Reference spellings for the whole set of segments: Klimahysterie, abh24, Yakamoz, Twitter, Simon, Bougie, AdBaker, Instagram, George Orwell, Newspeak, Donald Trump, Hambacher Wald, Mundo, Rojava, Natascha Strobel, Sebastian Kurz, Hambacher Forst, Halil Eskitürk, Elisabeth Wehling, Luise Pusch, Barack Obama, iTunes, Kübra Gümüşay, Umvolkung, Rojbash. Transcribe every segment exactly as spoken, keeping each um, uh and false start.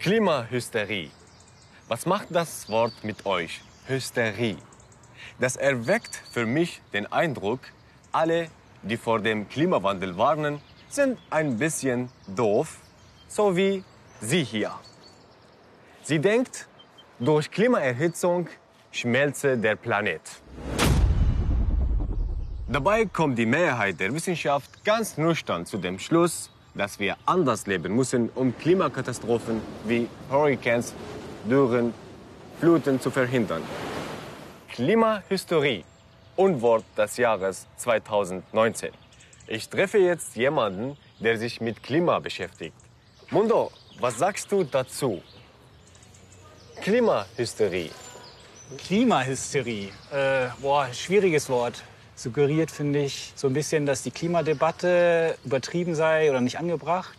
Klimahysterie. Was macht das Wort mit euch? Hysterie. Das erweckt für mich den Eindruck, alle, die vor dem Klimawandel warnen, sind ein bisschen doof, so wie sie hier. Sie denkt, durch Klimaerhitzung schmelze der Planet. Dabei kommt die Mehrheit der Wissenschaft ganz nüchtern zu dem Schluss, dass wir anders leben müssen, um Klimakatastrophen wie Hurrikans, Dürren, Fluten zu verhindern. Klimahysterie, Unwort des Jahres zweitausendneunzehn. Ich treffe jetzt jemanden, der sich mit Klima beschäftigt. Mundo, was sagst du dazu? Klimahysterie. Klimahysterie, äh, boah, schwieriges Wort. Suggeriert, finde ich, so ein bisschen, dass die Klimadebatte übertrieben sei oder nicht angebracht.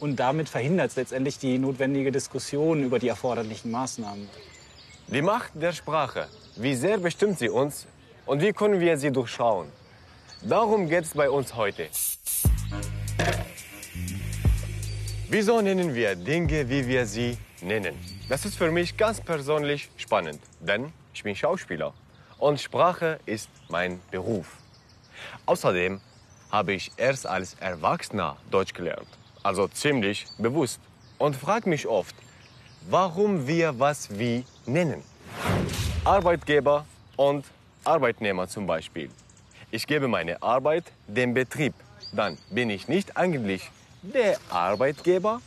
Und damit verhindert es letztendlich die notwendige Diskussion über die erforderlichen Maßnahmen. Die Macht der Sprache, wie sehr bestimmt sie uns und wie können wir sie durchschauen? Darum geht es bei uns heute. Wieso nennen wir Dinge, wie wir sie nennen? Das ist für mich ganz persönlich spannend, denn ich bin Schauspieler und Sprache ist mein Beruf. Außerdem habe ich erst als Erwachsener Deutsch gelernt, also ziemlich bewusst, und frage mich oft, warum wir was wie nennen. Arbeitgeber und Arbeitnehmer zum Beispiel. Ich gebe meine Arbeit dem Betrieb, dann bin ich nicht eigentlich der Arbeitgeber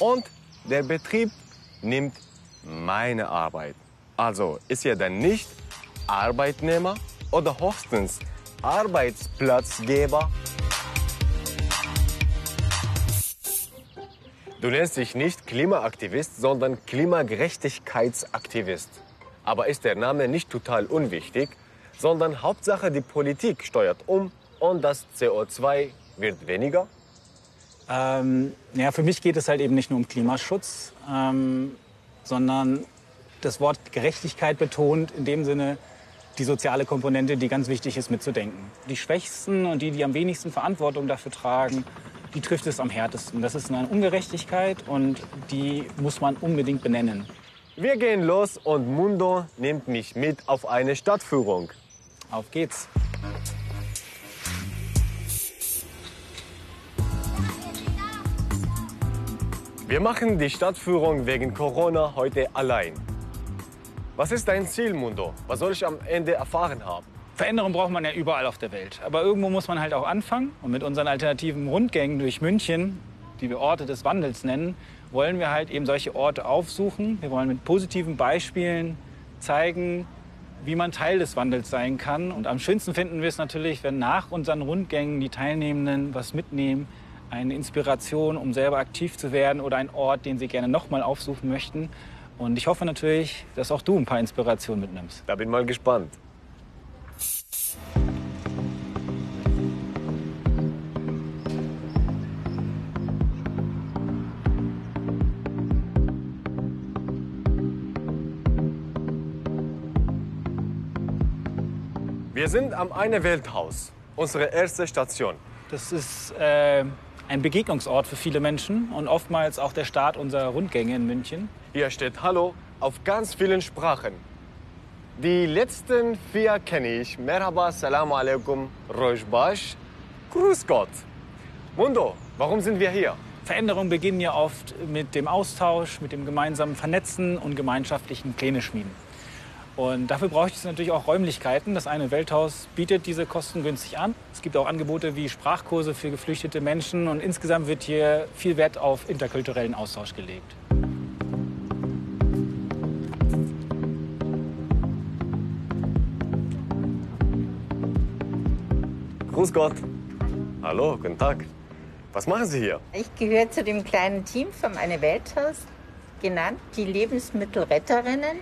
und der Betrieb nimmt meine Arbeit. Also ist er dann nicht Arbeitnehmer oder höchstens Arbeitsplatzgeber? Du nennst dich nicht Klimaaktivist, sondern Klimagerechtigkeitsaktivist. Aber ist der Name nicht total unwichtig, sondern Hauptsache die Politik steuert um und das C O zwei wird weniger? Ähm, ja, für mich geht es halt eben nicht nur um Klimaschutz, ähm, sondern das Wort Gerechtigkeit betont in dem Sinne die soziale Komponente, die ganz wichtig ist mitzudenken. Die Schwächsten und die, die am wenigsten Verantwortung dafür tragen, die trifft es am härtesten. Das ist eine Ungerechtigkeit und die muss man unbedingt benennen. Wir gehen los und Mundo nimmt mich mit auf eine Stadtführung. Auf geht's. Wir machen die Stadtführung wegen Corona heute allein. Was ist dein Ziel, Mundo? Was soll ich am Ende erfahren haben? Veränderung braucht man ja überall auf der Welt. Aber irgendwo muss man halt auch anfangen. Und mit unseren alternativen Rundgängen durch München, die wir Orte des Wandels nennen, wollen wir halt eben solche Orte aufsuchen. Wir wollen mit positiven Beispielen zeigen, wie man Teil des Wandels sein kann. Und am schönsten finden wir es natürlich, wenn nach unseren Rundgängen die Teilnehmenden was mitnehmen, eine Inspiration, um selber aktiv zu werden oder einen Ort, den sie gerne nochmal aufsuchen möchten. Und ich hoffe natürlich, dass auch du ein paar Inspirationen mitnimmst. Da bin ich mal gespannt. Wir sind am Eine Welthaus, unsere erste Station. Das ist äh, ein Begegnungsort für viele Menschen und oftmals auch der Start unserer Rundgänge in München. Hier steht Hallo auf ganz vielen Sprachen. Die letzten vier kenne ich. Merhaba, Salam Alaikum, Rojbash, Grüß Gott. Mundo, warum sind wir hier? Veränderungen beginnen ja oft mit dem Austausch, mit dem gemeinsamen Vernetzen und gemeinschaftlichen Pläne schmieden. Und dafür braucht es natürlich auch Räumlichkeiten. Das Eine Welthaus bietet diese kostengünstig an. Es gibt auch Angebote wie Sprachkurse für geflüchtete Menschen. Und insgesamt wird hier viel Wert auf interkulturellen Austausch gelegt. Grüß Gott. Hallo, guten Tag. Was machen Sie hier? Ich gehöre zu dem kleinen Team vom Eine Welthaus, genannt die Lebensmittelretterinnen.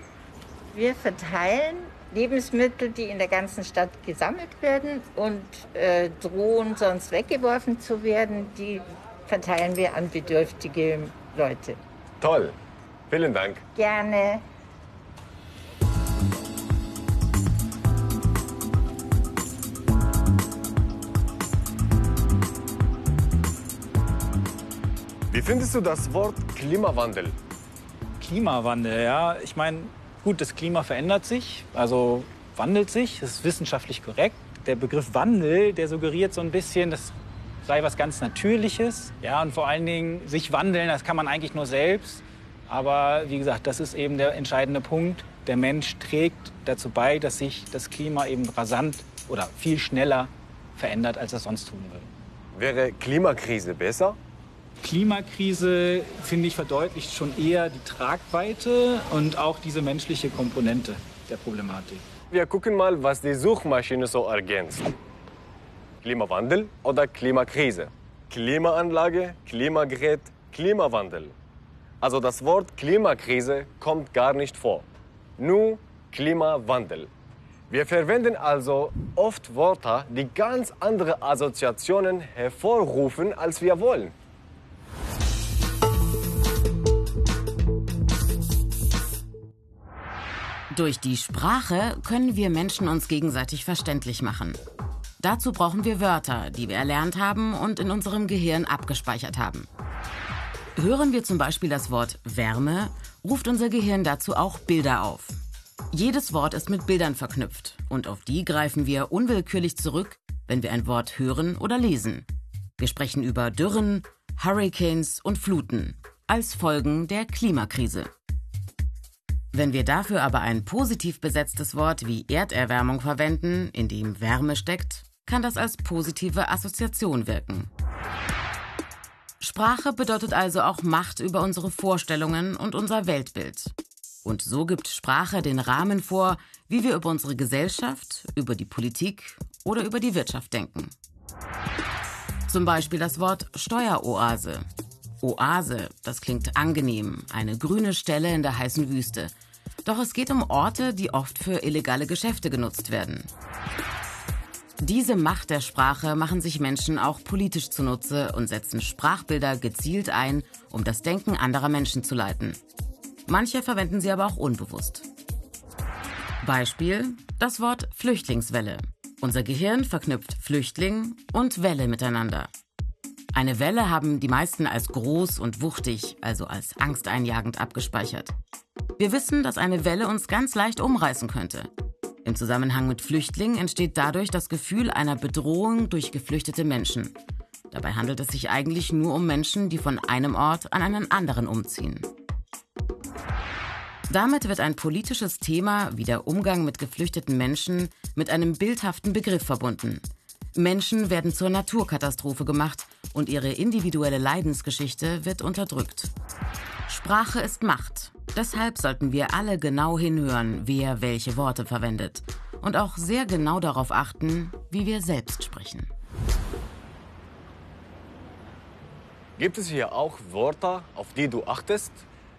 Wir verteilen Lebensmittel, die in der ganzen Stadt gesammelt werden und äh, drohen sonst weggeworfen zu werden. Die verteilen wir an bedürftige Leute. Toll. Vielen Dank. Gerne. Wie findest du das Wort Klimawandel? Klimawandel, ja. Ich meine, gut, das Klima verändert sich, also wandelt sich. Das ist wissenschaftlich korrekt. Der Begriff Wandel, der suggeriert so ein bisschen, das sei was ganz Natürliches. Ja, und vor allen Dingen sich wandeln, das kann man eigentlich nur selbst. Aber wie gesagt, das ist eben der entscheidende Punkt. Der Mensch trägt dazu bei, dass sich das Klima eben rasant oder viel schneller verändert, als es sonst tun würde. Wäre Klimakrise besser? Klimakrise, finde ich, verdeutlicht schon eher die Tragweite und auch diese menschliche Komponente der Problematik. Wir gucken mal, was die Suchmaschine so ergänzt. Klimawandel oder Klimakrise? Klimaanlage, Klimagerät, Klimawandel. Also das Wort Klimakrise kommt gar nicht vor. Nur Klimawandel. Wir verwenden also oft Wörter, die ganz andere Assoziationen hervorrufen, als wir wollen. Durch die Sprache können wir Menschen uns gegenseitig verständlich machen. Dazu brauchen wir Wörter, die wir erlernt haben und in unserem Gehirn abgespeichert haben. Hören wir zum Beispiel das Wort Wärme, ruft unser Gehirn dazu auch Bilder auf. Jedes Wort ist mit Bildern verknüpft und auf die greifen wir unwillkürlich zurück, wenn wir ein Wort hören oder lesen. Wir sprechen über Dürren, Hurricanes und Fluten als Folgen der Klimakrise. Wenn wir dafür aber ein positiv besetztes Wort wie Erderwärmung verwenden, in dem Wärme steckt, kann das als positive Assoziation wirken. Sprache bedeutet also auch Macht über unsere Vorstellungen und unser Weltbild. Und so gibt Sprache den Rahmen vor, wie wir über unsere Gesellschaft, über die Politik oder über die Wirtschaft denken. Zum Beispiel das Wort Steueroase. Oase, das klingt angenehm, eine grüne Stelle in der heißen Wüste. Doch es geht um Orte, die oft für illegale Geschäfte genutzt werden. Diese Macht der Sprache machen sich Menschen auch politisch zunutze und setzen Sprachbilder gezielt ein, um das Denken anderer Menschen zu leiten. Manche verwenden sie aber auch unbewusst. Beispiel: das Wort Flüchtlingswelle. Unser Gehirn verknüpft Flüchtling und Welle miteinander. Eine Welle haben die meisten als groß und wuchtig, also als angsteinjagend abgespeichert. Wir wissen, dass eine Welle uns ganz leicht umreißen könnte. Im Zusammenhang mit Flüchtlingen entsteht dadurch das Gefühl einer Bedrohung durch geflüchtete Menschen. Dabei handelt es sich eigentlich nur um Menschen, die von einem Ort an einen anderen umziehen. Damit wird ein politisches Thema wie der Umgang mit geflüchteten Menschen mit einem bildhaften Begriff verbunden. Menschen werden zur Naturkatastrophe gemacht und ihre individuelle Leidensgeschichte wird unterdrückt. Sprache ist Macht. Deshalb sollten wir alle genau hinhören, wer welche Worte verwendet. Und auch sehr genau darauf achten, wie wir selbst sprechen. Gibt es hier auch Wörter, auf die du achtest?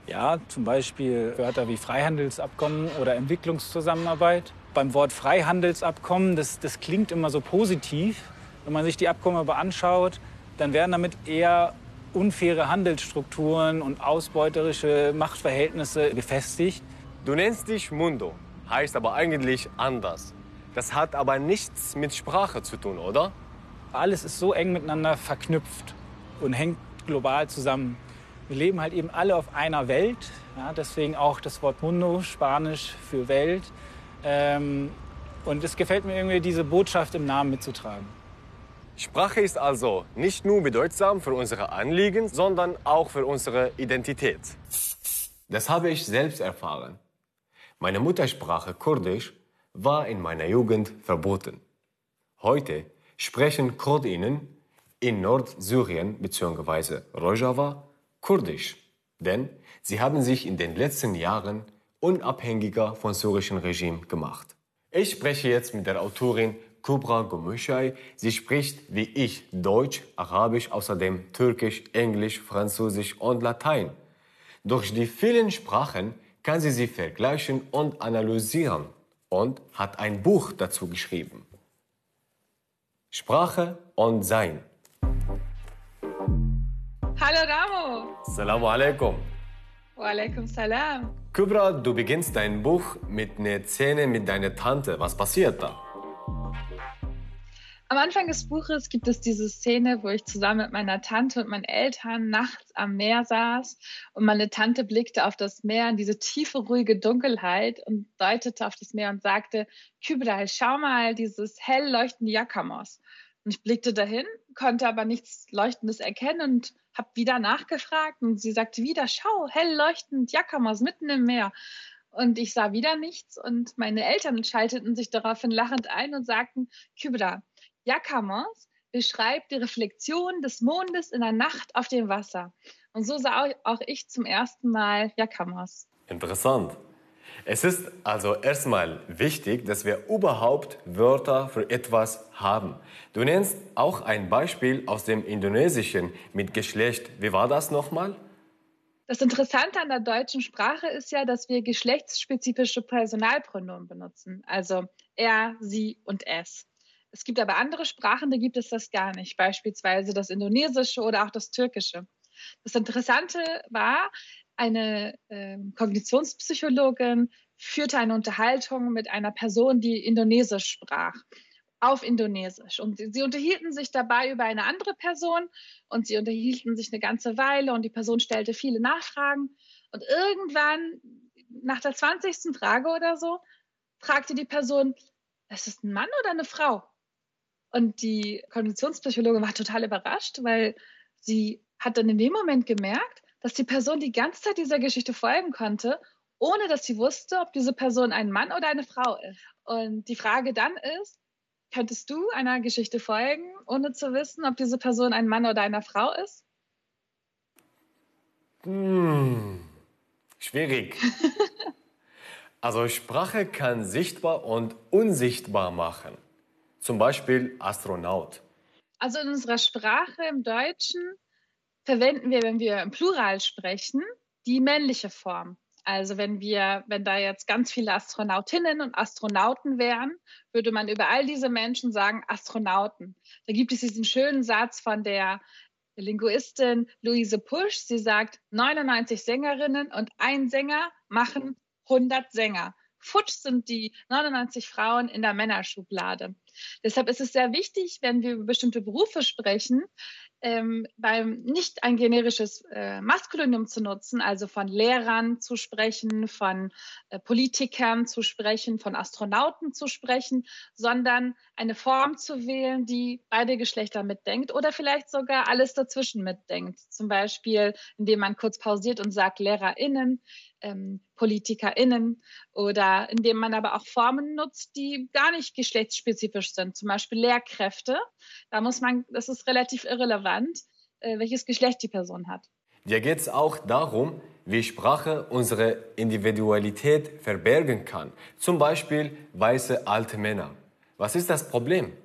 Ja, zum Beispiel Wörter wie Freihandelsabkommen oder Entwicklungszusammenarbeit. Beim Wort Freihandelsabkommen, das, das klingt immer so positiv. Wenn man sich die Abkommen aber anschaut, dann werden damit eher unfaire Handelsstrukturen und ausbeuterische Machtverhältnisse gefestigt. Du nennst dich Mundo, heißt aber eigentlich anders. Das hat aber nichts mit Sprache zu tun, oder? Alles ist so eng miteinander verknüpft und hängt global zusammen. Wir leben halt eben alle auf einer Welt, ja, deswegen auch das Wort Mundo, Spanisch für Welt. Ähm, und es gefällt mir irgendwie, diese Botschaft im Namen mitzutragen. Sprache ist also nicht nur bedeutsam für unsere Anliegen, sondern auch für unsere Identität. Das habe ich selbst erfahren. Meine Muttersprache Kurdisch war in meiner Jugend verboten. Heute sprechen Kurdinnen in Nordsyrien bzw. Rojava Kurdisch, denn sie haben sich in den letzten Jahren unabhängiger vom syrischen Regime gemacht. Ich spreche jetzt mit der Autorin Kübra Gümüşay. Sie spricht wie ich Deutsch, Arabisch, außerdem Türkisch, Englisch, Französisch und Latein. Durch die vielen Sprachen kann sie sie vergleichen und analysieren und hat ein Buch dazu geschrieben. Sprache und Sein. Hallo Ramo. Assalamu alaikum. Wa alaikum salam. Kübra, du beginnst dein Buch mit einer Szene mit deiner Tante. Was passiert da? Am Anfang des Buches gibt es diese Szene, wo ich zusammen mit meiner Tante und meinen Eltern nachts am Meer saß und meine Tante blickte auf das Meer in diese tiefe, ruhige Dunkelheit und deutete auf das Meer und sagte, Kübra, schau mal, dieses hell leuchtende Yakamoz. Und ich blickte dahin, konnte aber nichts Leuchtendes erkennen und habe wieder nachgefragt und sie sagte wieder, schau, hell leuchtend Yakamoz mitten im Meer. Und ich sah wieder nichts und meine Eltern schalteten sich daraufhin lachend ein und sagten, Kübra, Yakamoz beschreibt die Reflexion des Mondes in der Nacht auf dem Wasser. Und so sah auch ich zum ersten Mal Yakamoz. Interessant. Es ist also erstmal wichtig, dass wir überhaupt Wörter für etwas haben. Du nennst auch ein Beispiel aus dem Indonesischen mit Geschlecht. Wie war das nochmal? Das Interessante an der deutschen Sprache ist ja, dass wir geschlechtsspezifische Personalpronomen benutzen. Also er, sie und es. Es gibt aber andere Sprachen, da gibt es das gar nicht, beispielsweise das Indonesische oder auch das Türkische. Das Interessante war, eine äh, Kognitionspsychologin führte eine Unterhaltung mit einer Person, die Indonesisch sprach, auf Indonesisch. Und sie, sie unterhielten sich dabei über eine andere Person und sie unterhielten sich eine ganze Weile und die Person stellte viele Nachfragen. Und irgendwann, nach der zwanzigsten Frage oder so, fragte die Person, ist das ein Mann oder eine Frau? Und die Kognitionspsychologin war total überrascht, weil sie hat dann in dem Moment gemerkt, dass die Person die ganze Zeit dieser Geschichte folgen konnte, ohne dass sie wusste, ob diese Person ein Mann oder eine Frau ist. Und die Frage dann ist, könntest du einer Geschichte folgen, ohne zu wissen, ob diese Person ein Mann oder eine Frau ist? Hm, schwierig. Also Sprache kann sichtbar und unsichtbar machen. Zum Beispiel Astronaut. Also in unserer Sprache im Deutschen verwenden wir, wenn wir im Plural sprechen, die männliche Form. Also wenn wir, wenn da jetzt ganz viele Astronautinnen und Astronauten wären, würde man über all diese Menschen sagen Astronauten. Da gibt es diesen schönen Satz von der Linguistin Luise Pusch. Sie sagt, neunundneunzig Sängerinnen und ein Sänger machen hundert Sänger. Futsch sind die neunundneunzig Frauen in der Männerschublade. Deshalb ist es sehr wichtig, wenn wir über bestimmte Berufe sprechen, ähm, beim nicht ein generisches äh, Maskulinum zu nutzen, also von Lehrern zu sprechen, von äh, Politikern zu sprechen, von Astronauten zu sprechen, sondern eine Form zu wählen, die beide Geschlechter mitdenkt oder vielleicht sogar alles dazwischen mitdenkt. Zum Beispiel, indem man kurz pausiert und sagt LehrerInnen, ähm, PolitikerInnen oder indem man aber auch Formen nutzt, die gar nicht geschlechtsspezifisch sind, zum Beispiel Lehrkräfte. Da muss man, das ist relativ irrelevant, welches Geschlecht die Person hat. Ja, geht es auch darum, wie Sprache unsere Individualität verbergen kann. Zum Beispiel weiße alte Männer. Was ist das Problem?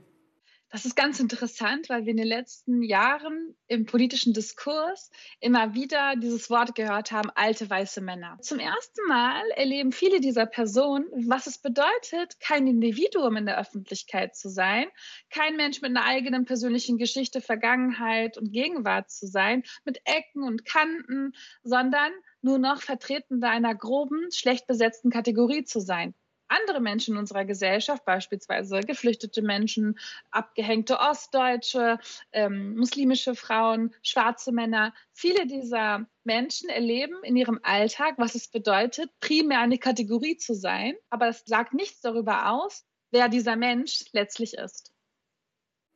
Das ist ganz interessant, weil wir in den letzten Jahren im politischen Diskurs immer wieder dieses Wort gehört haben, alte weiße Männer. Zum ersten Mal erleben viele dieser Personen, was es bedeutet, kein Individuum in der Öffentlichkeit zu sein, kein Mensch mit einer eigenen persönlichen Geschichte, Vergangenheit und Gegenwart zu sein, mit Ecken und Kanten, sondern nur noch Vertretende einer groben, schlecht besetzten Kategorie zu sein. Andere Menschen in unserer Gesellschaft, beispielsweise geflüchtete Menschen, abgehängte Ostdeutsche, ähm, muslimische Frauen, schwarze Männer. Viele dieser Menschen erleben in ihrem Alltag, was es bedeutet, primär eine Kategorie zu sein. Aber es sagt nichts darüber aus, wer dieser Mensch letztlich ist.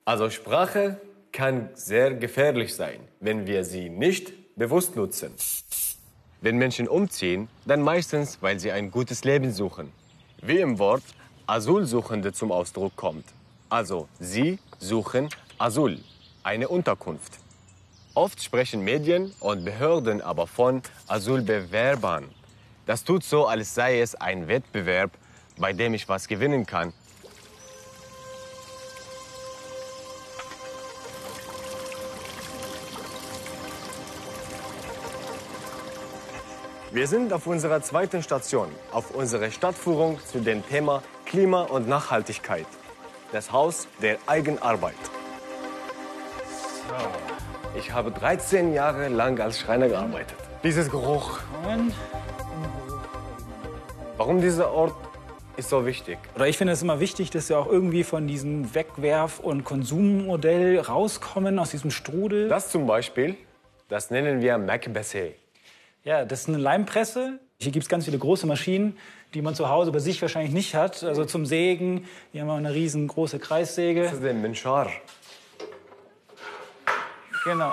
Also Sprache kann sehr gefährlich sein, wenn wir sie nicht bewusst nutzen. Wenn Menschen umziehen, dann meistens, weil sie ein gutes Leben suchen. Wie im Wort Asylsuchende zum Ausdruck kommt. Also sie suchen Asyl, eine Unterkunft. Oft sprechen Medien und Behörden aber von Asylbewerbern. Das tut so, als sei es ein Wettbewerb, bei dem ich was gewinnen kann. Wir sind auf unserer zweiten Station, auf unserer Stadtführung zu dem Thema Klima und Nachhaltigkeit. Das Haus der Eigenarbeit. So. Ich habe dreizehn Jahre lang als Schreiner gearbeitet. Dieses Geruch. Warum dieser Ort ist so wichtig. Oder ich finde es immer wichtig, dass wir auch irgendwie von diesem Wegwerf- und Konsummodell rauskommen, aus diesem Strudel. Das zum Beispiel, das nennen wir Macbessé. Ja, das ist eine Leimpresse. Hier gibt es ganz viele große Maschinen, die man zu Hause bei sich wahrscheinlich nicht hat. Also zum Sägen, hier haben wir eine riesengroße Kreissäge. Das ist der Menschar. Genau.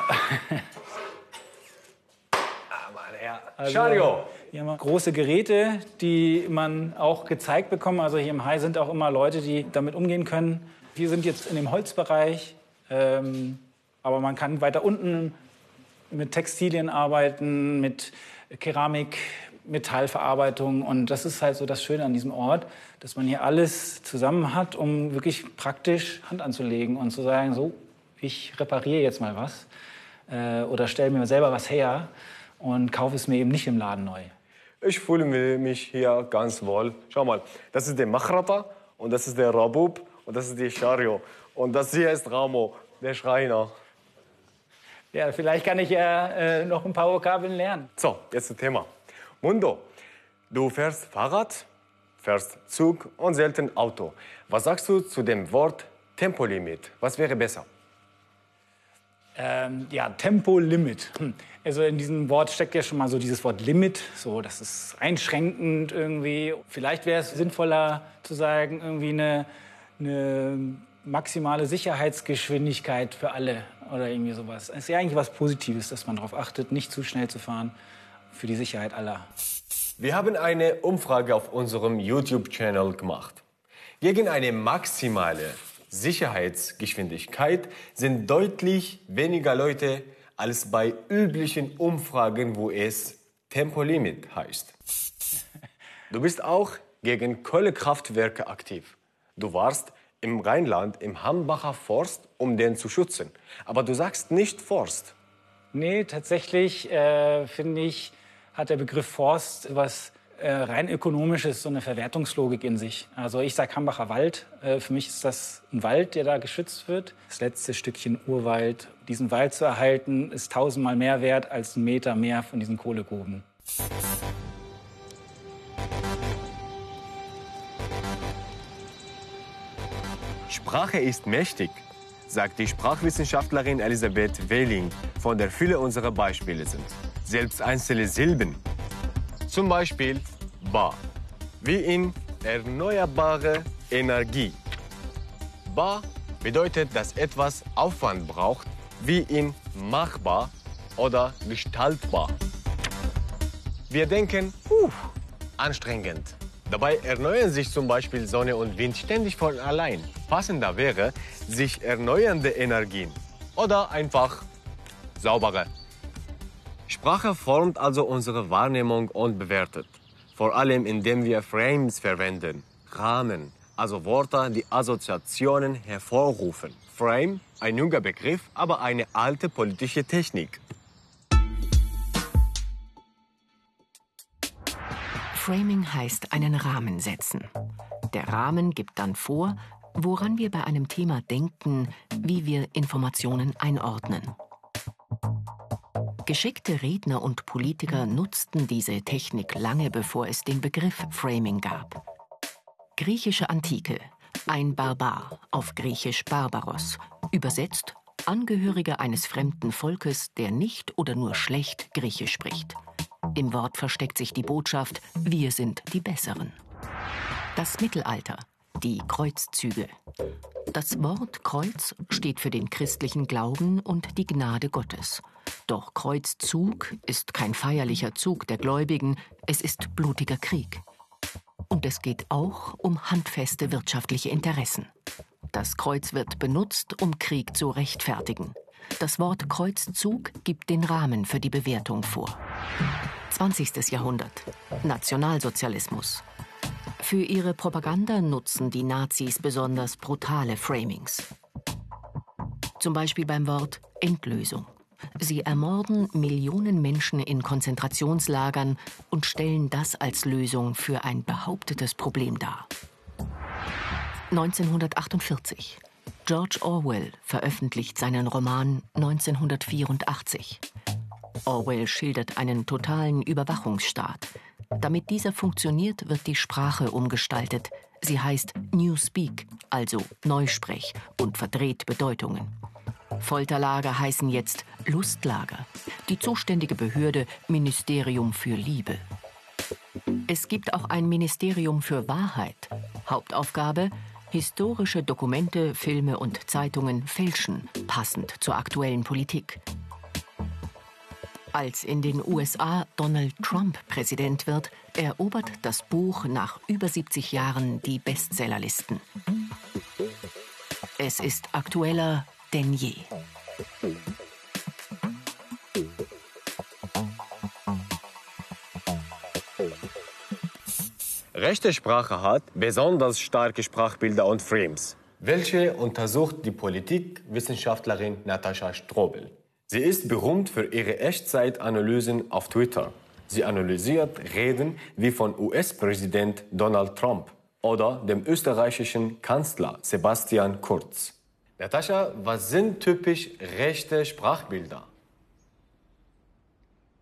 Also, hier haben wir große Geräte, die man auch gezeigt bekommt. Also hier im Hai sind auch immer Leute, die damit umgehen können. Wir sind jetzt in dem Holzbereich, ähm, aber man kann weiter unten mit Textilien arbeiten, mit Keramik, Metallverarbeitung. Und das ist halt so das Schöne an diesem Ort, dass man hier alles zusammen hat, um wirklich praktisch Hand anzulegen und zu sagen, so, ich repariere jetzt mal was äh, oder stelle mir selber was her. Und kaufe es mir eben nicht im Laden neu. Ich fühle mich hier ganz wohl. Schau mal, das ist der Machrata und das ist der Rabub und das ist der Schario. Und das hier ist Ramo, der Schreiner. Ja, vielleicht kann ich ja äh, noch ein paar Vokabeln lernen. So, jetzt zum Thema. Mundo, du fährst Fahrrad, fährst Zug und selten Auto. Was sagst du zu dem Wort Tempolimit? Was wäre besser? Ähm, ja, Tempolimit. Also in diesem Wort steckt ja schon mal so dieses Wort Limit. So, das ist einschränkend irgendwie. Vielleicht wäre es sinnvoller zu sagen, irgendwie eine, eine maximale Sicherheitsgeschwindigkeit für alle oder irgendwie sowas. Es ist ja eigentlich was Positives, dass man darauf achtet, nicht zu schnell zu fahren, für die Sicherheit aller. Wir haben eine Umfrage auf unserem YouTube-Channel gemacht. Gegen eine maximale Sicherheitsgeschwindigkeit sind deutlich weniger Leute als bei üblichen Umfragen, wo es Tempolimit heißt. Du bist auch gegen Kohlekraftwerke aktiv. Du warst im Rheinland, im Hambacher Forst, um den zu schützen. Aber du sagst nicht Forst. Nee, tatsächlich äh, finde ich, hat der Begriff Forst was äh, rein ökonomisches, so eine Verwertungslogik in sich. Also ich sage Hambacher Wald. Äh, für mich ist das ein Wald, der da geschützt wird. Das letzte Stückchen Urwald. Diesen Wald zu erhalten, ist tausendmal mehr wert als ein Meter mehr von diesen Kohlegruben. Sprache ist mächtig, sagt die Sprachwissenschaftlerin Elisabeth Wehling, von der viele unserer Beispiele sind. Selbst einzelne Silben. Zum Beispiel Ba, wie in erneuerbare Energie. Ba bedeutet, dass etwas Aufwand braucht, wie in machbar oder gestaltbar. Wir denken, uh, anstrengend. Dabei erneuern sich zum Beispiel Sonne und Wind ständig von allein. Passender wäre, sich erneuernde Energien oder einfach saubere. Sprache formt also unsere Wahrnehmung und bewertet. Vor allem, indem wir Frames verwenden, Rahmen, also Wörter, die Assoziationen hervorrufen. Frame, ein junger Begriff, aber eine alte politische Technik. Framing heißt einen Rahmen setzen. Der Rahmen gibt dann vor, woran wir bei einem Thema denken, wie wir Informationen einordnen. Geschickte Redner und Politiker nutzten diese Technik lange, bevor es den Begriff Framing gab. Griechische Antike, ein Barbar, auf Griechisch Barbaros, übersetzt Angehöriger eines fremden Volkes, der nicht oder nur schlecht Griechisch spricht. Im Wort versteckt sich die Botschaft, wir sind die Besseren. Das Mittelalter, die Kreuzzüge. Das Wort Kreuz steht für den christlichen Glauben und die Gnade Gottes. Doch Kreuzzug ist kein feierlicher Zug der Gläubigen, es ist blutiger Krieg. Und es geht auch um handfeste wirtschaftliche Interessen. Das Kreuz wird benutzt, um Krieg zu rechtfertigen. Das Wort Kreuzzug gibt den Rahmen für die Bewertung vor. zwanzigstes Jahrhundert. Nationalsozialismus. Für ihre Propaganda nutzen die Nazis besonders brutale Framings. Zum Beispiel beim Wort Endlösung. Sie ermorden Millionen Menschen in Konzentrationslagern und stellen das als Lösung für ein behauptetes Problem dar. neunzehnhundertachtundvierzig. George Orwell veröffentlicht seinen Roman neunzehnhundertvierundachtzig. Orwell schildert einen totalen Überwachungsstaat, Damit dieser funktioniert, wird die Sprache umgestaltet. Sie heißt Newspeak, also Neusprech, und verdreht Bedeutungen. Folterlager heißen jetzt Lustlager. Die zuständige Behörde Ministerium für Liebe. Es gibt auch ein Ministerium für Wahrheit. Hauptaufgabe: historische Dokumente, Filme und Zeitungen fälschen, passend zur aktuellen Politik. Als in den U S A Donald Trump Präsident wird, erobert das Buch nach über siebzig Jahren die Bestsellerlisten. Es ist aktueller denn je. Rechte Sprache hat besonders starke Sprachbilder und Frames, welche untersucht die Politikwissenschaftlerin Natascha Strobel. Sie ist berühmt für ihre Echtzeitanalysen auf Twitter. Sie analysiert Reden wie von U S-Präsident Donald Trump oder dem österreichischen Kanzler Sebastian Kurz. Natascha, was sind typisch rechte Sprachbilder?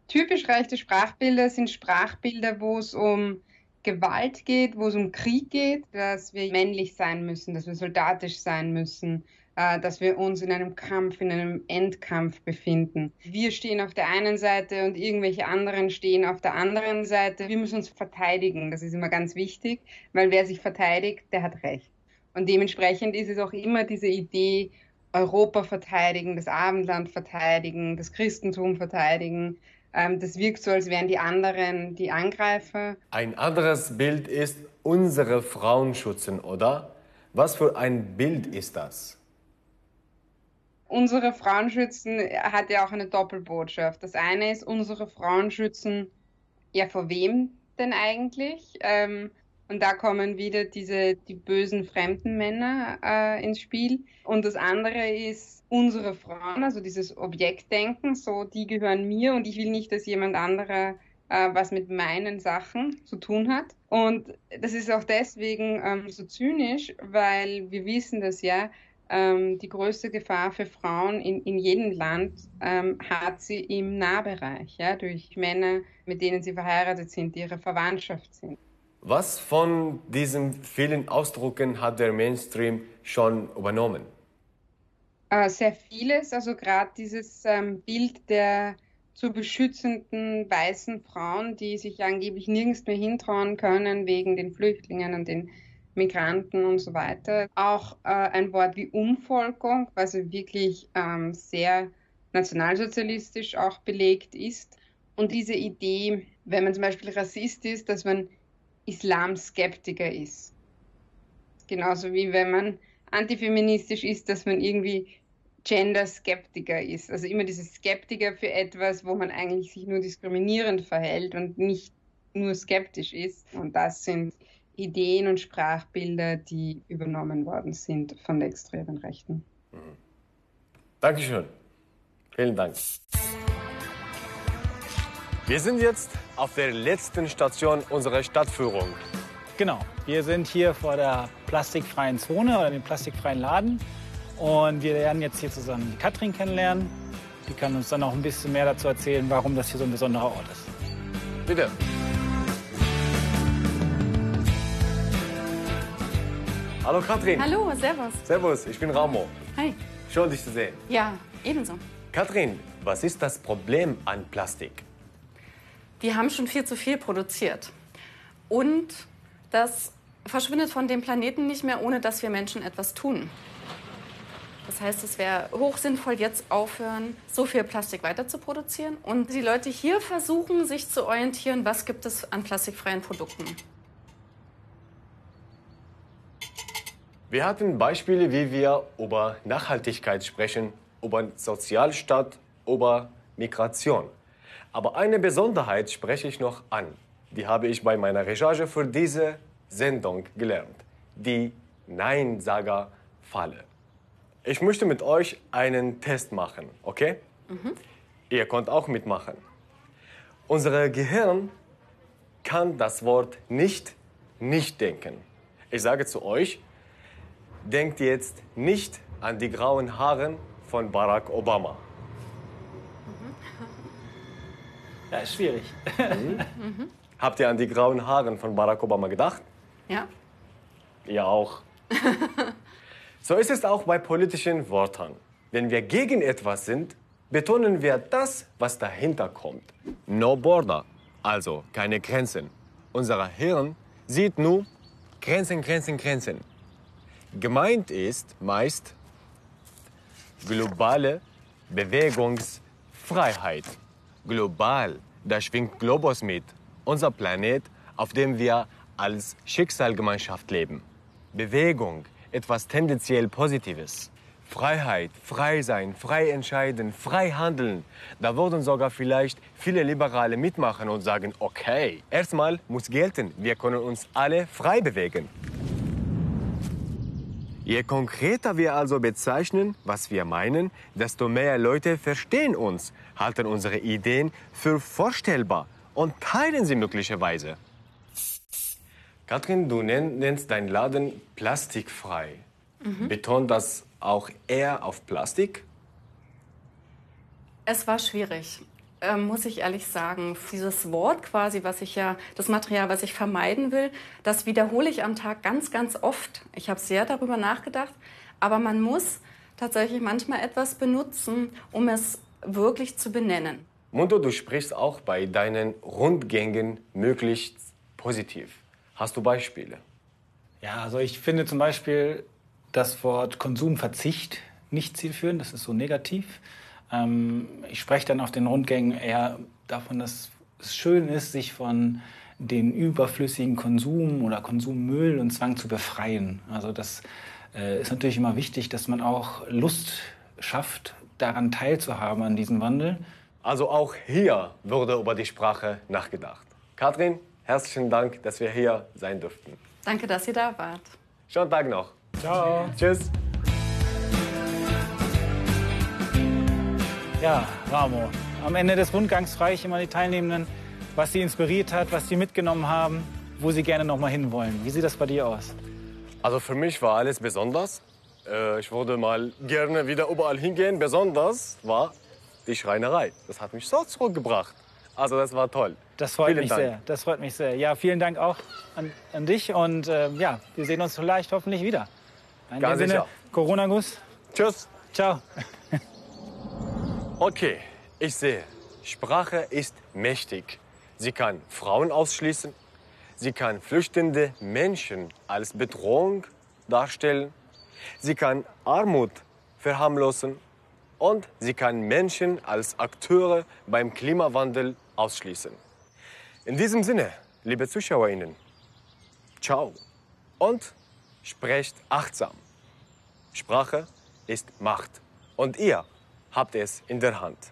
Typisch rechte Sprachbilder sind Sprachbilder, wo es um Gewalt geht, wo es um Krieg geht, dass wir männlich sein müssen, dass wir soldatisch sein müssen, dass wir uns in einem Kampf, in einem Endkampf befinden. Wir stehen auf der einen Seite und irgendwelche anderen stehen auf der anderen Seite. Wir müssen uns verteidigen, das ist immer ganz wichtig, weil wer sich verteidigt, der hat Recht. Und dementsprechend ist es auch immer diese Idee, Europa verteidigen, das Abendland verteidigen, das Christentum verteidigen. Das wirkt so, als wären die anderen die Angreifer. Ein anderes Bild ist, unsere Frauen schützen, oder? Was für ein Bild ist das? Unsere Frauen schützen hat ja auch eine Doppelbotschaft. Das eine ist, unsere Frauen schützen, ja, vor wem denn eigentlich? Ähm, und da kommen wieder diese, die bösen fremden Männer äh, ins Spiel. Und das andere ist, unsere Frauen, also dieses Objektdenken, so, die gehören mir und ich will nicht, dass jemand anderer äh, was mit meinen Sachen zu tun hat. Und das ist auch deswegen ähm, so zynisch, weil wir wissen das ja, die größte Gefahr für Frauen in, in jedem Land ähm, hat sie im Nahbereich, ja, durch Männer, mit denen sie verheiratet sind, die ihre Verwandtschaft sind. Was von diesen vielen Ausdrücken hat der Mainstream schon übernommen? Äh, sehr vieles, also gerade dieses ähm, Bild der zu beschützenden weißen Frauen, die sich angeblich nirgends mehr hintrauen können wegen den Flüchtlingen und den Migranten und so weiter. Auch äh, ein Wort wie Umvolkung, was wirklich ähm, sehr nationalsozialistisch auch belegt ist. Und diese Idee, wenn man zum Beispiel Rassist ist, dass man Islamskeptiker ist. Genauso wie wenn man antifeministisch ist, dass man irgendwie Genderskeptiker ist. Also immer dieses Skeptiker für etwas, wo man eigentlich sich nur diskriminierend verhält und nicht nur skeptisch ist. Und das sind Ideen und Sprachbilder, die übernommen worden sind von der extremen Rechten. Mhm. Dankeschön. Vielen Dank. Wir sind jetzt auf der letzten Station unserer Stadtführung. Genau. Wir sind hier vor der plastikfreien Zone oder dem plastikfreien Laden. Und wir werden jetzt hier zusammen die Katrin kennenlernen. Die kann uns dann auch ein bisschen mehr dazu erzählen, warum das hier so ein besonderer Ort ist. Bitte. Hallo Katrin. Hallo, servus. Servus, ich bin Ramo. Hi. Schön, dich zu sehen. Ja, ebenso. Katrin, was ist das Problem an Plastik? Wir haben schon viel zu viel produziert. Und das verschwindet von dem Planeten nicht mehr, ohne dass wir Menschen etwas tun. Das heißt, es wäre hochsinnvoll, jetzt aufhören, so viel Plastik weiter zu produzieren. Und die Leute hier versuchen, sich zu orientieren, was gibt es an plastikfreien Produkten. Wir hatten Beispiele, wie wir über Nachhaltigkeit sprechen, über Sozialstaat, über Migration. Aber eine Besonderheit spreche ich noch an. Die habe ich bei meiner Recherche für diese Sendung gelernt. Die Nein-Sager-Falle. Ich möchte mit euch einen Test machen, okay? Mhm. Ihr könnt auch mitmachen. Unser Gehirn kann das Wort nicht nicht denken. Ich sage zu euch, denkt jetzt nicht an die grauen Haare von Barack Obama. Ja, ist schwierig. Mhm. Mhm. Habt ihr an die grauen Haaren von Barack Obama gedacht? Ja. Ihr auch. So ist es auch bei politischen Wörtern. Wenn wir gegen etwas sind, betonen wir das, was dahinter kommt. No border, also keine Grenzen. Unser Hirn sieht nur Grenzen, Grenzen, Grenzen. Gemeint ist meist globale Bewegungsfreiheit. Global, da schwingt Globus mit. Unser Planet, auf dem wir als Schicksalgemeinschaft leben. Bewegung, etwas tendenziell Positives. Freiheit, frei sein, frei entscheiden, frei handeln. Da würden sogar vielleicht viele Liberale mitmachen und sagen, okay, erstmal muss gelten, wir können uns alle frei bewegen. Je konkreter wir also bezeichnen, was wir meinen, desto mehr Leute verstehen uns, halten unsere Ideen für vorstellbar und teilen sie möglicherweise. Katrin, du nennst deinen Laden plastikfrei. Mhm. Betont das auch eher auf Plastik? Es war schwierig, äh, muss ich ehrlich sagen. Dieses Wort quasi, was ich ja, das Material, was ich vermeiden will, das wiederhole ich am Tag ganz, ganz oft. Ich habe sehr darüber nachgedacht, aber man muss tatsächlich manchmal etwas benutzen, um es wirklich zu benennen. Mundo, du sprichst auch bei deinen Rundgängen möglichst positiv. Hast du Beispiele? Ja, also ich finde zum Beispiel das Wort Konsumverzicht nicht zielführend, das ist so negativ. Ähm, ich spreche dann auf den Rundgängen eher davon, dass es schön ist, sich von dem überflüssigen Konsum oder Konsummüll und Zwang zu befreien. Also das äh, ist natürlich immer wichtig, dass man auch Lust schafft, daran teilzuhaben, an diesem Wandel. Also auch hier wurde über die Sprache nachgedacht. Katrin, herzlichen Dank, dass wir hier sein durften. Danke, dass ihr da wart. Schönen Tag noch. Ciao. Tschüss. Ja, Ramo, am Ende des Rundgangs frage ich immer die Teilnehmenden, was sie inspiriert hat, was sie mitgenommen haben, wo sie gerne noch mal hinwollen. Wie sieht das bei dir aus? Also für mich war alles besonders. Ich würde mal gerne wieder überall hingehen. Besonders war die Schreinerei. Das hat mich so zurückgebracht. Also das war toll. Das freut mich sehr. Das freut mich sehr. Ja, vielen Dank auch an, an dich. Und äh, ja, wir sehen uns vielleicht hoffentlich wieder. In dem Sinne, Corona-Guss. Tschüss. Ciao. Okay, ich sehe, Sprache ist mächtig. Sie kann Frauen ausschließen. Sie kann flüchtende Menschen als Bedrohung darstellen. Sie kann Armut verharmlosen. Und sie kann Menschen als Akteure beim Klimawandel ausschließen. In diesem Sinne, liebe ZuschauerInnen, ciao und sprecht achtsam. Sprache ist Macht und ihr habt es in der Hand.